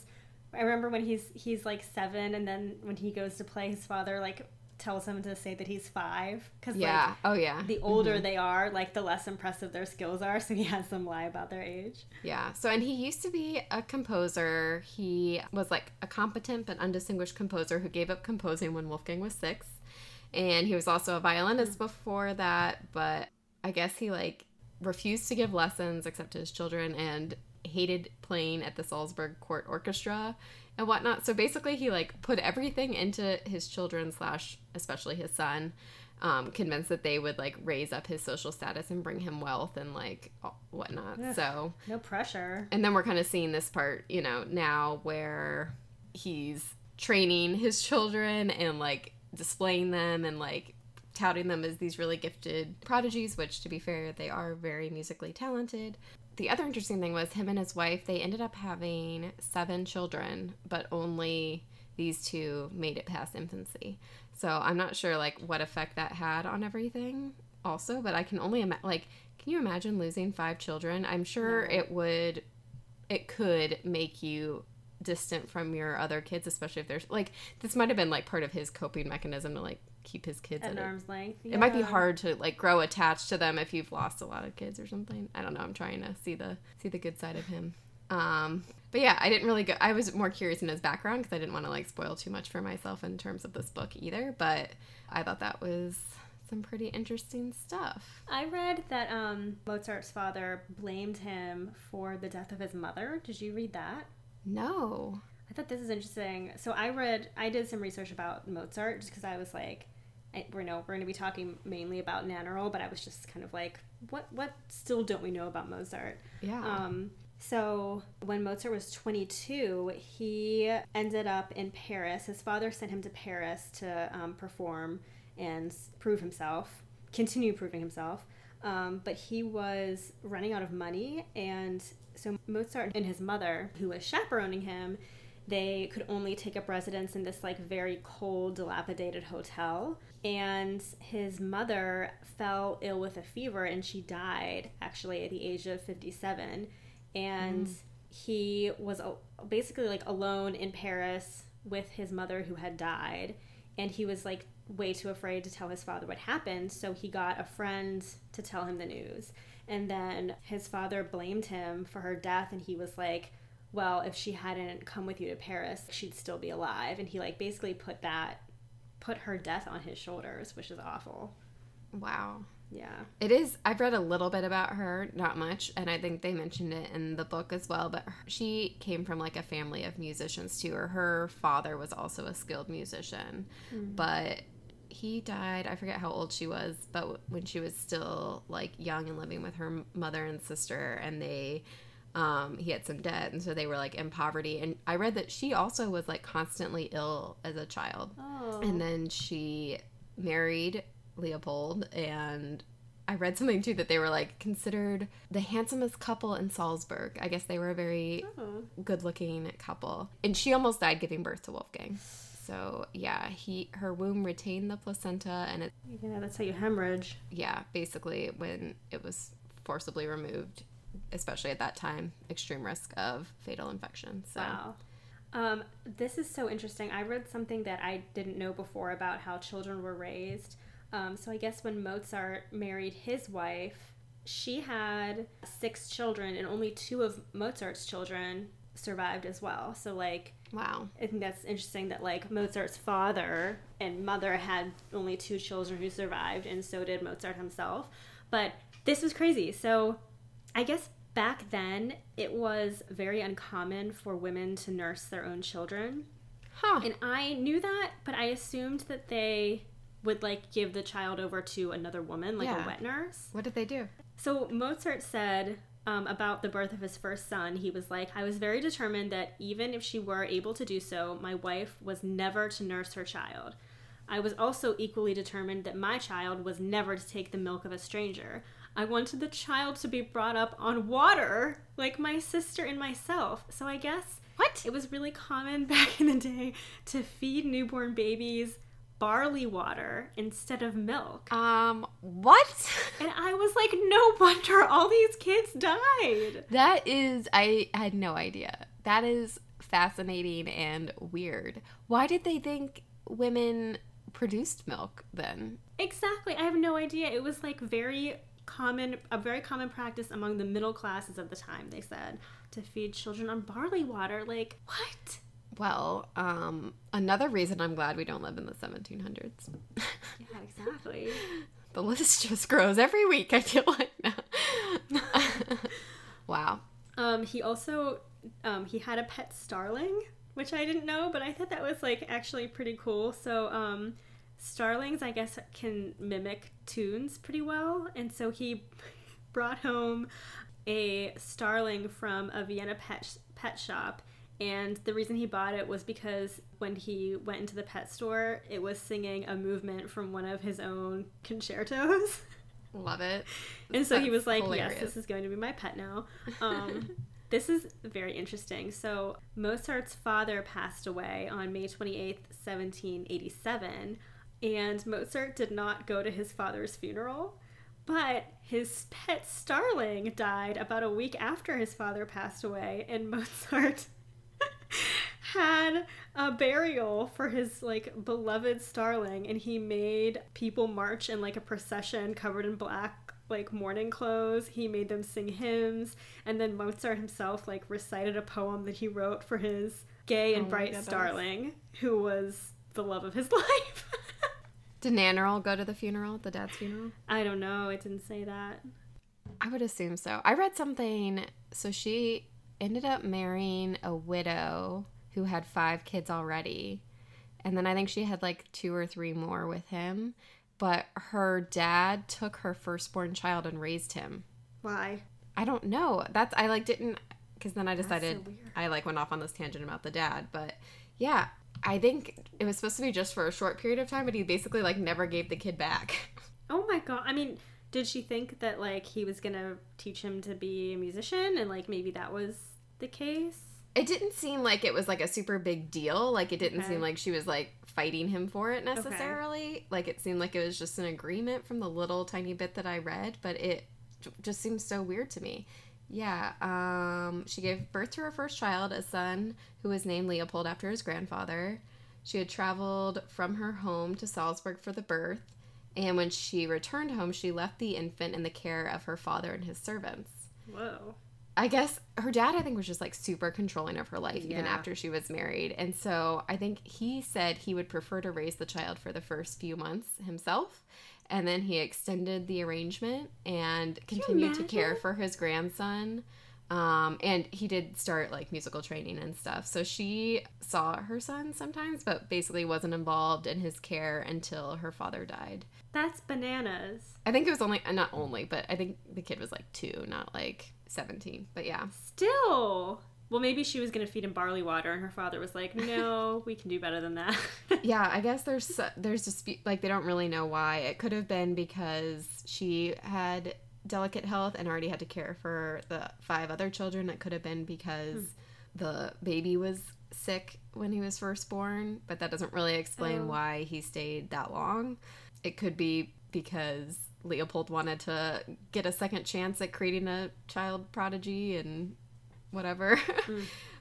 I remember when he's he's like seven, and then when he goes to play, his father, like, tells him to say that he's five, because yeah. like, oh yeah, the older mm-hmm. they are, like, the less impressive their skills are, so he has them lie about their age. Yeah. So, and he used to be a composer. He was, like, a competent but undistinguished composer who gave up composing when Wolfgang was six, and he was also a violinist mm-hmm. before that, but I guess he, like, refused to give lessons except to his children and hated playing at the Salzburg court orchestra and whatnot. So basically he, like, put everything into his children slash especially his son, um, convinced that they would, like, raise up his social status and bring him wealth and, like, whatnot. Ugh, so no pressure. And then we're kind of seeing this part, you know, now where he's training his children and, like, displaying them and, like, touting them as these really gifted prodigies, which, to be fair, they are very musically talented. The other interesting thing was him and his wife, they ended up having seven children, but only these two made it past infancy. So I'm not sure, like, what effect that had on everything also, but I can only imagine, like, can you imagine losing five children? I'm sure no. it would, it could make you distant from your other kids, especially if there's, like, this might have been, like, part of his coping mechanism to, like, keep his kids at, at arm's a, length. Yeah. It might be hard to like grow attached to them if you've lost a lot of kids or something. I don't know. I'm trying to see the see the good side of him. Um, but yeah, I didn't really go. I was more curious in his background because I didn't want to like spoil too much for myself in terms of this book either. But I thought that was some pretty interesting stuff. I read that um, Mozart's father blamed him for the death of his mother. Did you read that? No. I thought this is interesting. So I read, I did some research about Mozart just because I was like, I, we're no, we're going to be talking mainly about Nannerl, but I was just kind of like, what, what still don't we know about Mozart? Yeah. Um, so when Mozart was twenty-two, he ended up in Paris. His father sent him to Paris to um, perform and prove himself, continue proving himself. Um, but he was running out of money. And so Mozart and his mother, who was chaperoning him, they could only take up residence in this like very cold, dilapidated hotel. And his mother fell ill with a fever and she died actually at the age of fifty-seven. And mm. he was basically like alone in Paris with his mother who had died. And he was like way too afraid to tell his father what happened. So he got a friend to tell him the news. And then his father blamed him for her death. And he was like, well, if she hadn't come with you to Paris, she'd still be alive. And he, like, basically put that, put her death on his shoulders, which is awful. Wow. Yeah. It is. I've read a little bit about her, not much, and I think they mentioned it in the book as well, but she came from, like, a family of musicians, too, or her father was also a skilled musician, mm-hmm. but he died, I forget how old she was, but when she was still, like, young and living with her mother and sister, and they... Um, he had some debt, and so they were, like, in poverty. And I read that she also was, like, constantly ill as a child. Oh. And then she married Leopold, and I read something, too, that they were, like, considered the handsomest couple in Salzburg. I guess they were a very oh. good-looking couple. And she almost died giving birth to Wolfgang. So, yeah, he her womb retained the placenta, and it... Yeah, that's how you hemorrhage. Yeah, basically, when it was forcibly removed, especially at that time, extreme risk of fatal infection. So. Wow. Um, this is so interesting. I read something that I didn't know before about how children were raised. Um, so I guess when Mozart married his wife, she had six children, and only two of Mozart's children survived as well. So, like, wow. I think that's interesting that, like, Mozart's father and mother had only two children who survived, and so did Mozart himself. But this was crazy. So... I guess back then, it was very uncommon for women to nurse their own children. Huh. And I knew that, but I assumed that they would, like, give the child over to another woman, like yeah. a wet nurse. What did they do? So Mozart said um, about the birth of his first son, he was like, I was very determined that even if she were able to do so, my wife was never to nurse her child. I was also equally determined that my child was never to take the milk of a stranger. I wanted the child to be brought up on water, like my sister and myself. So I guess what? It was really common back in the day to feed newborn babies barley water instead of milk. Um, what? And I was like, no wonder all these kids died. That is, I had no idea. That is fascinating and weird. Why did they think women produced milk then? Exactly. I have no idea. It was like very... common a very common practice among the middle classes of the time, they said, to feed children on barley water. Like, what? Well, um another reason I'm glad we don't live in the seventeen hundreds. Yeah, exactly. The list just grows every week, I feel like. No. Wow. Um he also um he had a pet starling, which I didn't know, but I thought that was, like, actually pretty cool. So um starlings, I guess, can mimic tunes pretty well, and so he brought home a starling from a Vienna pet pet shop, and the reason he bought it was because when he went into the pet store, it was singing a movement from one of his own concertos. Love it. And so That's he was like, hilarious. Yes, this is going to be my pet now. Um, this is very interesting. So Mozart's father passed away on May twenty-eighth, seventeen eighty-seven, and Mozart did not go to his father's funeral, but his pet starling died about a week after his father passed away, and Mozart had a burial for his like beloved starling, and he made people march in like a procession covered in black like mourning clothes. He made them sing hymns, and then Mozart himself like recited a poem that he wrote for his gay and oh bright starling, who was the love of his life. Did Nannerl go to the funeral, the dad's funeral? I don't know. It didn't say that. I would assume so. I read something. So she ended up marrying a widow who had five kids already. And then I think she had like two or three more with him. But her dad took her firstborn child and raised him. Why? I don't know. That's, I like didn't, because then I decided, so I like went off on this tangent about the dad. But yeah, I think it was supposed to be just for a short period of time, but he basically like never gave the kid back. Oh my God. I mean, did she think that like he was going to teach him to be a musician and like maybe that was the case? It didn't seem like it was like a super big deal. Like it didn't okay. seem like she was like fighting him for it necessarily. Okay. Like it seemed like it was just an agreement from the little tiny bit that I read, but it just seems so weird to me. Yeah. Um, she gave birth to her first child, a son who was named Leopold after his grandfather. She had traveled from her home to Salzburg for the birth. And when she returned home, she left the infant in the care of her father and his servants. Whoa. I guess her dad, I think, was just, like, super controlling of her life, yeah. even after she was married. And so I think he said he would prefer to raise the child for the first few months himself. And then he extended the arrangement and continued to care for his grandson. Um, and he did start, like, musical training and stuff. So she saw her son sometimes, but basically wasn't involved in his care until her father died. That's bananas. I think it was only, not only, but I think the kid was, like, two, not, like, seventeen. But, yeah. Still. Well, maybe she was going to feed him barley water, and her father was like, no, we can do better than that. Yeah, I guess there's, there's dispute, like, they don't really know why. It could have been because she had delicate health and already had to care for the five other children. It could have been because hmm. the baby was sick when he was first born, but that doesn't really explain oh. why he stayed that long. It could be because Leopold wanted to get a second chance at creating a child prodigy and whatever. Hmm.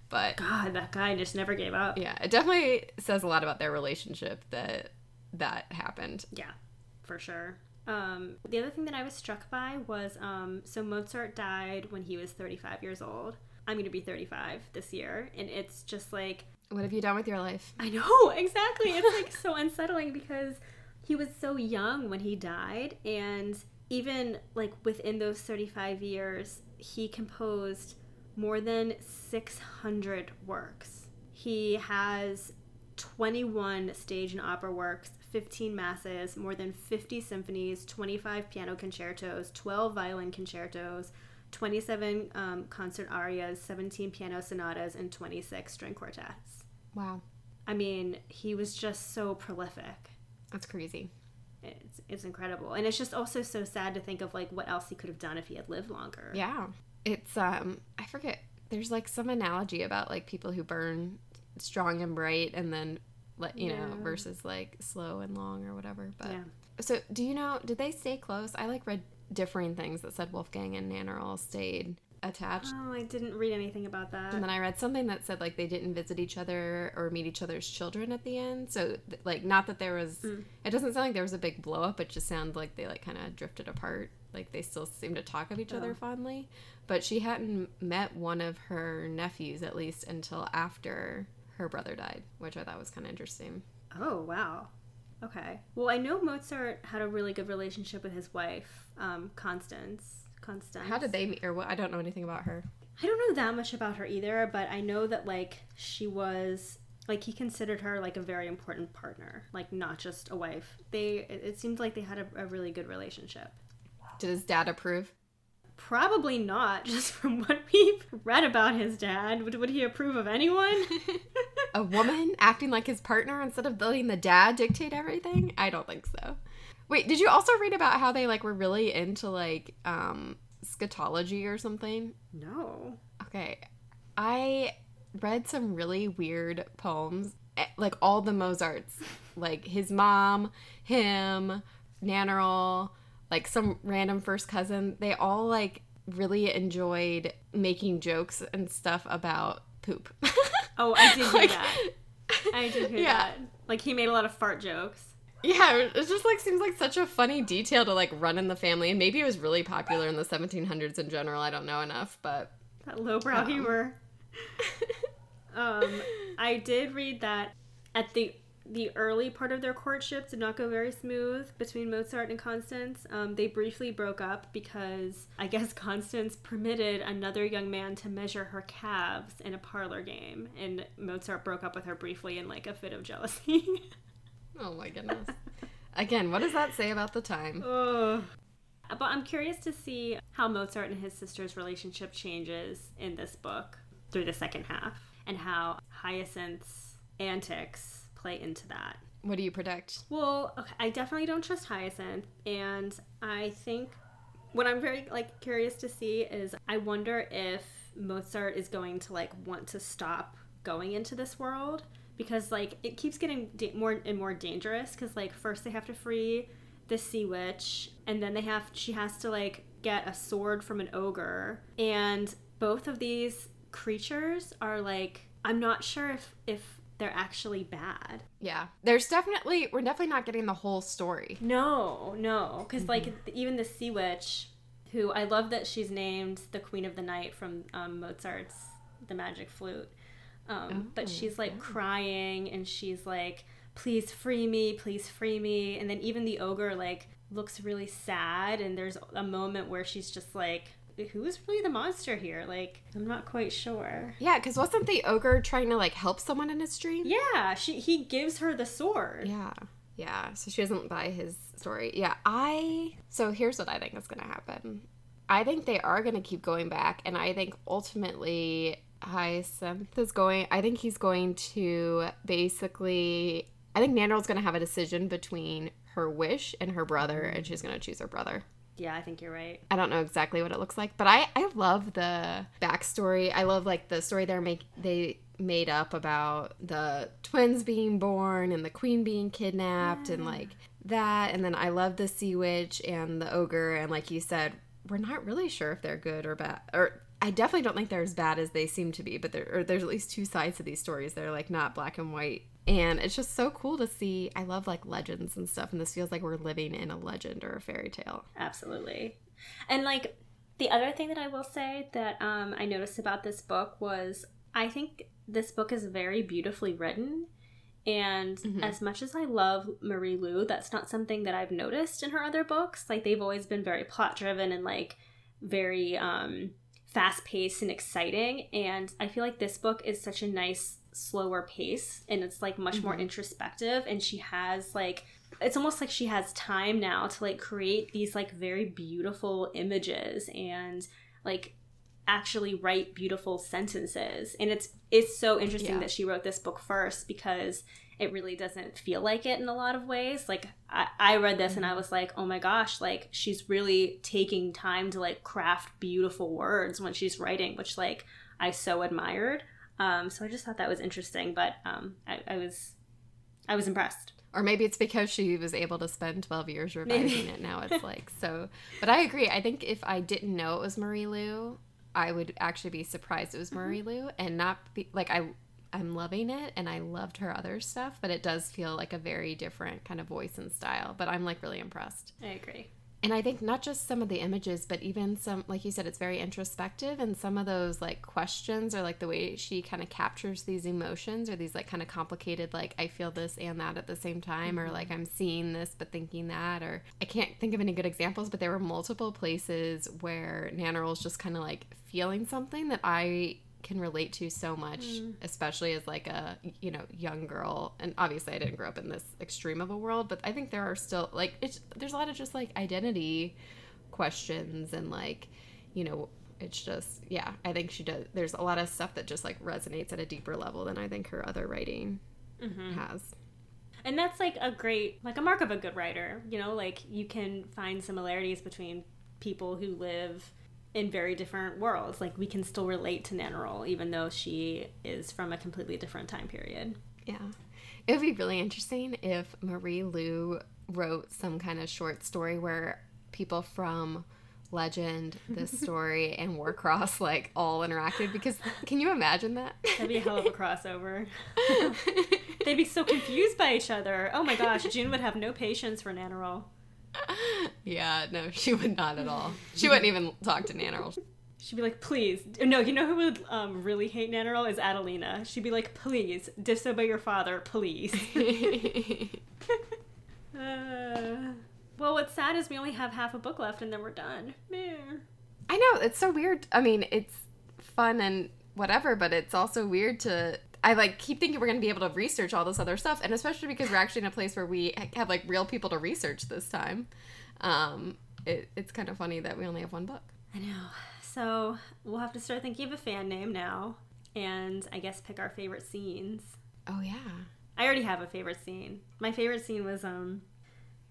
But God, that guy just never gave up. Yeah, it definitely says a lot about their relationship that that happened. Yeah, for sure. Um, the other thing that I was struck by was, um, so Mozart died when he was thirty-five years old. I'm going to be thirty-five this year, and it's just like, what have you done with your life? I know, exactly. It's like so unsettling because he was so young when he died, and even like within those thirty-five years, he composed more than six hundred works. He has twenty-one stage and opera works, fifteen masses, more than fifty symphonies, twenty-five piano concertos, twelve violin concertos, twenty-seven um, concert arias, seventeen piano sonatas, and twenty-six string quartets. Wow. I mean, he was just so prolific. That's crazy. It's, it's incredible. And it's just also so sad to think of, like, what else he could have done if he had lived longer. Yeah. It's, um, I forget, there's, like, some analogy about, like, people who burn strong and bright and then Let, you yeah. know, versus like slow and long or whatever. But yeah. So do you know, did they stay close? I like read differing things that said Wolfgang and Nannerl stayed attached. Oh, I didn't read anything about that. And then I read something that said like they didn't visit each other or meet each other's children at the end. So th- like not that there was, mm. it doesn't sound like there was a big blow up. It just sounds like they like kind of drifted apart. Like they still seem to talk of each oh. other fondly. But she hadn't met one of her nephews at least until after her brother died, which I thought was kind of interesting. Oh, wow. Okay. Well, I know Mozart had a really good relationship with his wife, um, Constance. Constance. How did they meet? Or what? I don't know anything about her. I don't know that much about her either, but I know that, like, she was, like, he considered her, like, a very important partner. Like, not just a wife. They, it, it seemed like they had a, a really good relationship. Did his dad approve? Probably not, just from what we've read about his dad. Would, would he approve of anyone? A woman acting like his partner instead of letting the dad dictate everything? I don't think so. Wait, did you also read about how they, like, were really into, like, um, scatology or something? No. Okay. I read some really weird poems. Like, all the Mozarts. Like, his mom, him, Nannerl, like some random first cousin, they all like really enjoyed making jokes and stuff about poop. Oh, I did hear like, that. I did hear yeah. that. Like, he made a lot of fart jokes. Yeah, it just, like, seems like such a funny detail to, like, run in the family. And maybe it was really popular in the seventeen hundreds in general. I don't know enough, but... That lowbrow um. humor. um, I did read that at the the early part of their courtship did not go very smooth between Mozart and Constance. Um, they briefly broke up because, I guess, Constance permitted another young man to measure her calves in a parlor game. And Mozart broke up with her briefly in, like, a fit of jealousy. Oh my goodness. Again, what does that say about the time? Oh. But I'm curious to see how Mozart and his sister's relationship changes in this book through the second half, and how Hyacinth's antics play into that. What do you predict? Well, okay, I definitely don't trust Hyacinth, and I think what I'm very like curious to see is I wonder if Mozart is going to like want to stop going into this world. Because, like, it keeps getting da- more and more dangerous. Because, like, first they have to free the sea witch. And then they have, she has to, like, get a sword from an ogre. And both of these creatures are, like, I'm not sure if, if they're actually bad. Yeah. There's definitely, we're definitely not getting the whole story. No, no. Because, mm-hmm. like, even the sea witch, who I love that she's named the Queen of the Night from um, Mozart's The Magic Flute. Um, oh, but she's, like, yeah. crying, and she's, like, please free me, please free me. And then even the ogre, like, looks really sad, and there's a moment where she's just, like, who is really the monster here? Like, I'm not quite sure. Yeah, because wasn't the ogre trying to, like, help someone in his dream? Yeah, she he gives her the sword. Yeah, yeah, so she doesn't buy his story. Yeah, I... So here's what I think is going to happen. I think they are going to keep going back, and I think ultimately... Hyacinth is going, I think he's going to basically, I think Nannerl's going to have a decision between her wish and her brother, and she's going to choose her brother. Yeah, I think you're right. I don't know exactly what it looks like, but I, I love the backstory. I love, like, the story they're make, they made up about the twins being born and the queen being kidnapped yeah. and, like, that. And then I love the sea witch and the ogre, and like you said, we're not really sure if they're good or bad, or... I definitely don't think they're as bad as they seem to be, but there, or there's at least two sides to these stories. They're, like, not black and white. And it's just so cool to see. I love, like, legends and stuff, and this feels like we're living in a legend or a fairy tale. Absolutely. And, like, the other thing that I will say that um, I noticed about this book was I think this book is very beautifully written. And mm-hmm. as much as I love Marie Lu, that's not something that I've noticed in her other books. Like, they've always been very plot-driven and, like, very... Um, fast-paced and exciting, and I feel like this book is such a nice slower pace, and it's like much mm-hmm. more introspective, and she has like it's almost like she has time now to like create these like very beautiful images and like actually write beautiful sentences. And it's it's so interesting yeah. that she wrote this book first, because it really doesn't feel like it in a lot of ways. Like I, I read this mm-hmm. and I was like, oh my gosh, like she's really taking time to like craft beautiful words when she's writing, which like I so admired. Um, so I just thought that was interesting, but um, I, I was I was impressed. Or maybe it's because she was able to spend twelve years revising maybe. It. Now it's like so. But I agree. I think if I didn't know it was Marie Lu, I would actually be surprised it was Marie mm-hmm. Lu, and not be, like I I'm loving it, and I loved her other stuff, but it does feel like a very different kind of voice and style. But I'm like really impressed. I agree. And I think not just some of the images, but even some, like you said, it's very introspective, and some of those like questions or like the way she kind of captures these emotions or these like kind of complicated, like I feel this and that at the same time, mm-hmm. or like I'm seeing this but thinking that, or I can't think of any good examples, but there were multiple places where Nannerl's just kind of like feeling something that I can relate to so much, mm. especially as like a, you know, young girl. And obviously I didn't grow up in this extreme of a world, but I think there are still like, it's, there's a lot of just like identity questions and like, you know, it's just, yeah, I think she does. There's a lot of stuff that just like resonates at a deeper level than I think her other writing mm-hmm. has. And that's like a great, like a mark of a good writer, you know, like you can find similarities between people who live in very different worlds. Like we can still relate to Nannerl even though she is from a completely different time period. Yeah. It would be really interesting if Marie Lu wrote some kind of short story where people from Legend, This Story, and Warcross like all interacted, because can you imagine that? That'd be a hell of a crossover. They'd be so confused by each other. Oh my gosh, June would have no patience for Nannerl. Yeah, no, she would not at all. She wouldn't even talk to Nannerl. She'd be like, please. No, you know who would um, really hate Nannerl? Is Adelina. She'd be like, please, disobey your father, please. uh, well, what's sad is we only have half a book left and then we're done. Meh. I know, it's so weird. I mean, it's fun and whatever, but it's also weird to... I, like, keep thinking we're going to be able to research all this other stuff, and especially because we're actually in a place where we have, like, real people to research this time. Um, it, it's kind of funny that we only have one book. I know. So we'll have to start thinking of a fan name now, and I guess pick our favorite scenes. Oh, yeah. I already have a favorite scene. My favorite scene was um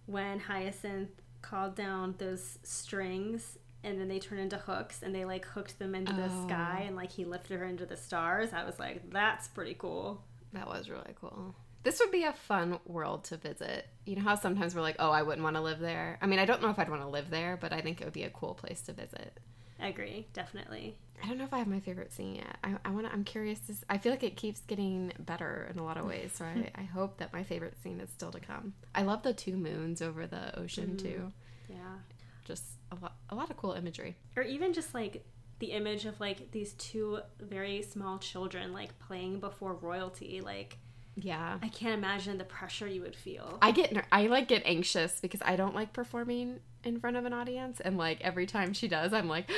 when Hyacinth called down those strings, and then they turn into hooks, and they, like, hooked them into oh. the sky, and, like, he lifted her into the stars. I was like, that's pretty cool. That was really cool. This would be a fun world to visit. You know how sometimes we're like, oh, I wouldn't want to live there? I mean, I don't know if I'd want to live there, but I think it would be a cool place to visit. I agree, definitely. I don't know if I have my favorite scene yet. I, I wanna, I'm curious. To, I feel like it keeps getting better in a lot of ways, so I, I hope that my favorite scene is still to come. I love the two moons over the ocean, mm, too. Yeah. Just a lot, a lot of cool imagery. Or even just, like, the image of, like, these two very small children, like, playing before royalty. Like, yeah, I can't imagine the pressure you would feel. I get, I like get anxious because I don't like performing in front of an audience, and, like, every time she does, I'm like,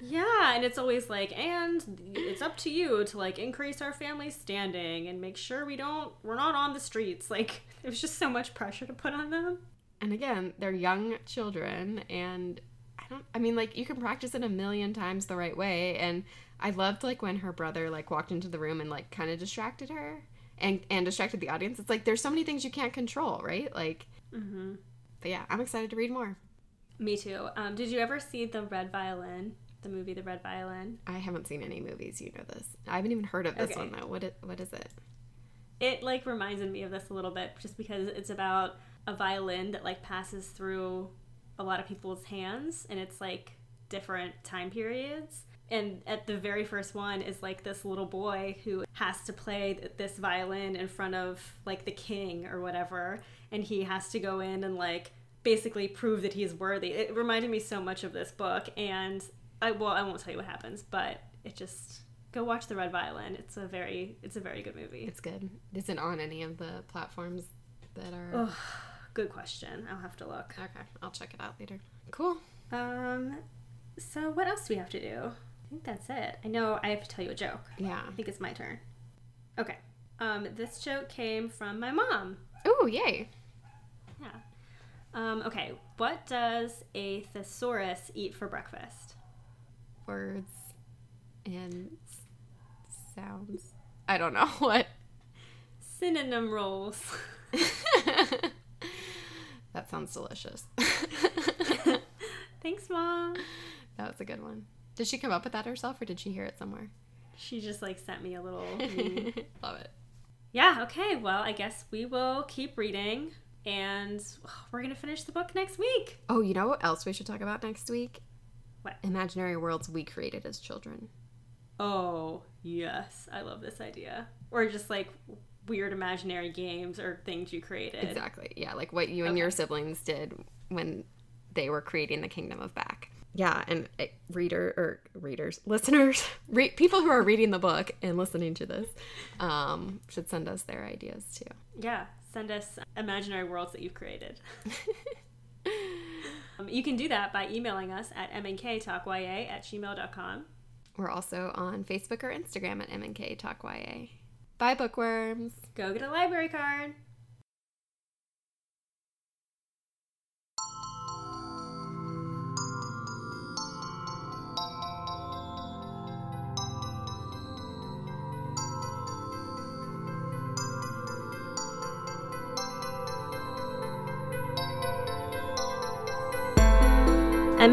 yeah, and it's always like, and it's up to you to, like, increase our family's standing and make sure we don't, we're not on the streets. Like, it was just so much pressure to put on them. And again, they're young children, and I don't, I mean, like, you can practice it a million times the right way, and I loved, like, when her brother, like, walked into the room and, like, kind of distracted her and, and distracted the audience. It's like, there's so many things you can't control, right? Like, mm-hmm. But yeah, I'm excited to read more. Me too. Um, did you ever see The Red Violin, the movie The Red Violin? I haven't seen any movies, you know this. I haven't even heard of this okay. one, though. What is, what is it? It, like, reminds me of this a little bit, just because it's about... a violin that, like, passes through a lot of people's hands, and it's, like, different time periods. And at the very first one is, like, this little boy who has to play this violin in front of, like, the king or whatever, and he has to go in and, like, basically prove that he's worthy. It reminded me so much of this book, and I well I won't tell you what happens, but it just go watch The Red Violin. It's a very it's a very good movie. It's good. Is it on any of the platforms that are? Ugh. Good question. I'll have to look. Okay. I'll check it out later. Cool. Um, so what else do we have to do? I think that's it. I know I have to tell you a joke. Yeah. I think it's my turn. Okay. Um, this joke came from my mom. Ooh, yay. Yeah. Um, okay. What does a thesaurus eat for breakfast? Words and sounds. I don't know what. Synonym rolls. That sounds delicious. Thanks, Mom. That was a good one. Did she come up with that herself, or did she hear it somewhere? She just, like, sent me a little... Love it. Yeah, okay. Well, I guess we will keep reading, and we're going to finish the book next week. Oh, you know what else we should talk about next week? What? Imaginary worlds we created as children. Oh, yes. I love this idea. Or just, like... weird imaginary games or things you created. Exactly. Yeah, like what you and okay. your siblings did when they were creating the Kingdom of Back. Yeah, and uh, reader or readers, listeners, re- people who are reading the book and listening to this um, should send us their ideas too. Yeah, send us imaginary worlds that you've created. um, you can do that by emailing us at m n k talk y a at gmail dot com. We're also on Facebook or Instagram at m n k talk y a. Bye, bookworms. Go get a library card. M